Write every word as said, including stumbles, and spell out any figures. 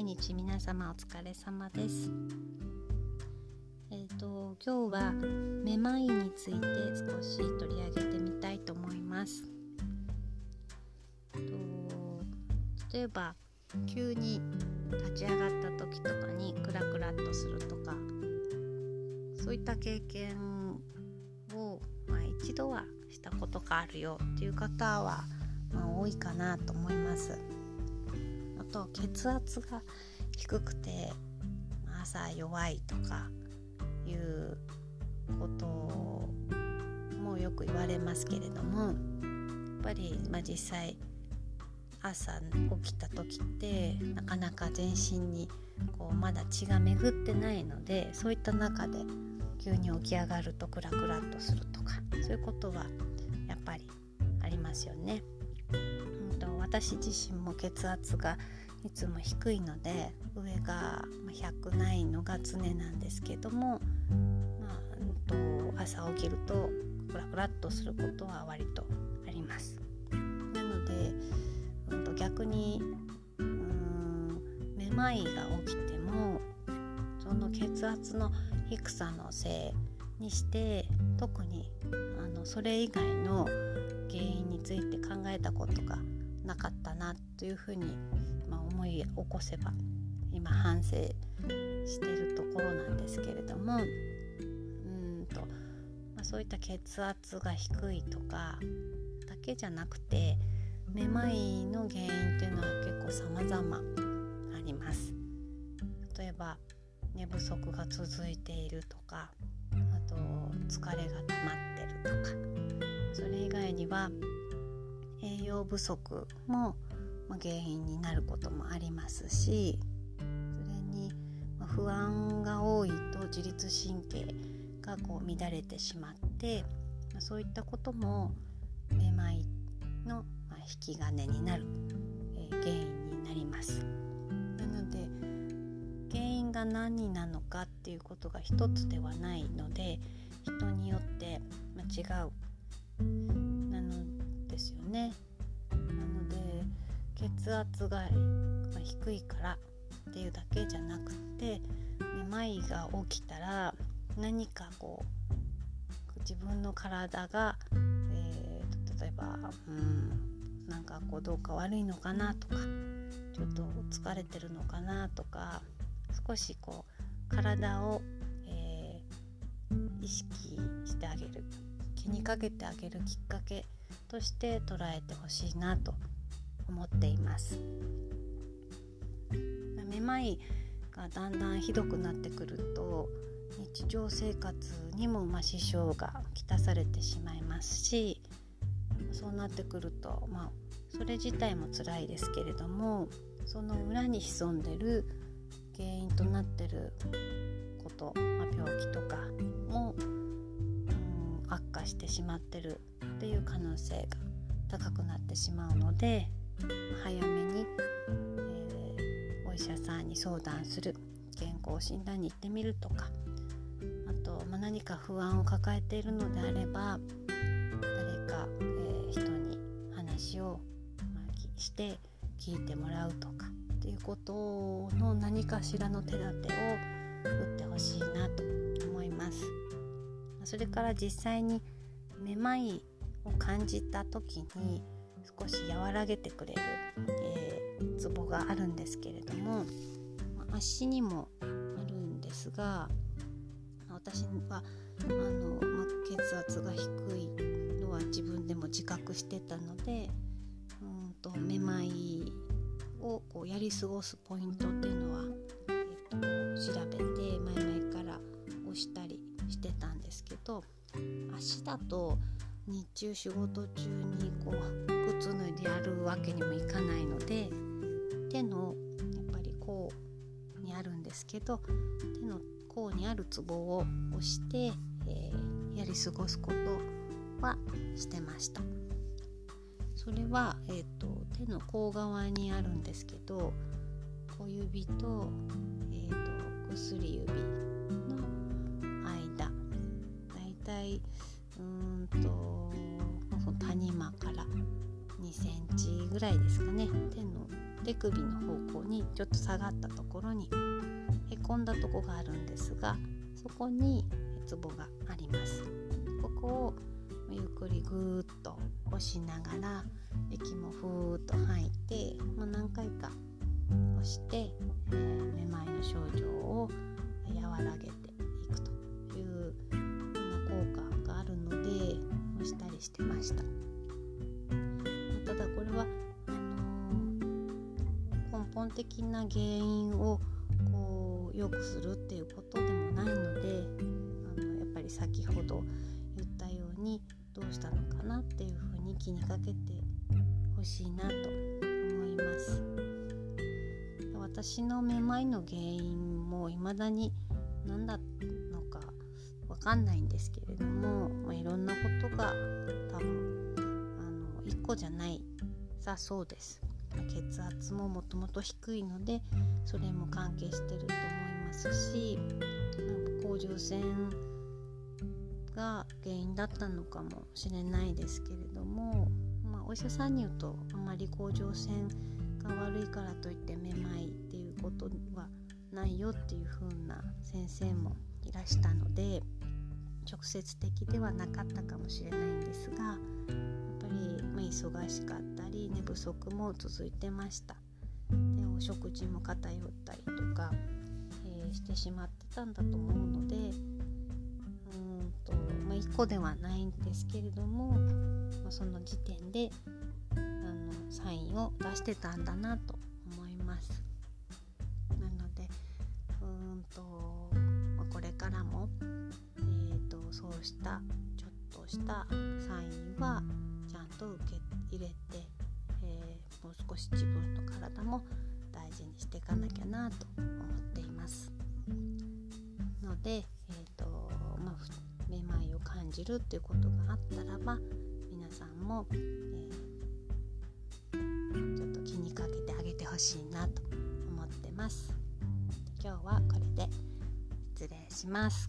毎日皆様お疲れ様です。えっと、今日はめまいについて少し取り上げてみたいと思います。と例えば急に立ち上がった時とかにクラクラっとするとか、そういった経験を、まあ、一度はしたことがあるよっていう方は、まあ、多いかなと思います。あと血圧が低くて朝弱いとかいうこともよく言われますけれども、やっぱり、まあ、実際朝起きた時ってなかなか全身にこうまだ血が巡ってないので、そういった中で急に起き上がるとクラクラっとするとか、そういうことはやっぱりありますよね。うんと私自身も血圧がいつも低いので上がひゃくないのが常なんですけども、まあ、うんと朝起きるとクラクラっとすることは割とあります。なので逆にうーんめまいが起きてもその血圧の低さのせいにして、特にあのそれ以外の原因について考えたことがなかったなというふうに、まあ、思い起こせば今反省しているところなんですけれども、うーんと、まあ、そういった血圧が低いとかだけじゃなくてめまいの原因というのは結構様々あります。例えば寝不足が続いているとか、あと疲れが溜まってるとか、それ以外には栄養不足も原因になることもありますし、それに不安が多いと自律神経がこう乱れてしまって、そういったこともめまいの引き金になる、えー、原因になります。なので原因が何なのかっていうことが一つではないので、人によって、まあ、違うなのですよね。なので血圧が低いからっていうだけじゃなくて、めまいが起きたら何かこう自分の体が、えー、例えばうんなんかこうどうか悪いのかなとか、ちょっと疲れてるのかなとか、少しこう体を、えー、意識してあげる、気にかけてあげるきっかけとして捉えてほしいなと思っています。めまいがだんだんひどくなってくると日常生活にもまあ支障がきたされてしまいますし、そうなってくると、まあ、それ自体も辛いですけれども、その裏に潜んでる原因となってること、まあ、病気とかも、うん、悪化してしまってるっていう可能性が高くなってしまうので、早めに、えー、お医者さんに相談する、健康診断に行ってみるとか、あと、まあ、何か不安を抱えているのであれば誰か、えー、人に話を、まあ、して聞いてもらうとかっていうことの何かしらの手立てを打ってほしいなと思います。それから実際にめまいを感じた時に少し和らげてくれる、えー、ツボがあるんですけれども、足にもあるんですが、私はあの、まあ、血圧が低いは自分でも自覚してたので、うんとめまいをこうやり過ごすポイントっていうのは、えっと、調べて前々から押したりしてたんですけど、足だと日中仕事中にこう靴脱いでやるわけにもいかないので、手のやっぱり甲にあるんですけど、手の甲にあるツボを押して、えー、やり過ごすことはしてました。それは、えーと、手の甲側にあるんですけど、小指と、えーと、薬指の間、だいたいうーんと、その谷間からにセンチぐらいですかね、手の手首の方向にちょっと下がったところにへこんだとこがあるんですが、そこにツボがあります。ここをゆっくりぐーっと押しながら息もふーっと吐いて、もう何回か押して、えー、めまいの症状を和らげていくという効果があるので押したりしてました。ただこれはあのー、根本的な原因をこう良くするっていうことでもないので、あのやっぱり先ほど言ったようにどうしたのかなっていうふうに気にかけてほしいなと思います。私のめまいの原因も未だに何だのかわかんないんですけれども、まあ、いろんなことが多分いっこじゃないさそうです。血圧ももともと低いのでそれも関係してると思いますし、甲状腺が原因だったのかもしれないですけれども、まあ、お医者さんに言うとあまり甲状腺が悪いからといってめまいっていうことはないよっていう風な先生もいらしたので、直接的ではなかったかもしれないんですが、忙しかったり寝不足も続いてました。でお食事も偏ったりとか、えー、してしまってたんだと思うので、うんと、まあ、いっこではないんですけれども、まあ、その時点であのサインを出してたんだなと思います。なのでうんと、まあ、これからも、えーと、そうしたちょっとしたサインはちゃんと受け入れて、えー、もう少し自分の体も大事にしていかなきゃなと思っていますので、えーとまあ、めまいを感じるということがあったらば、皆さんも、えー、ちょっと気にかけてあげてほしいなと思ってます。今日はこれで失礼します。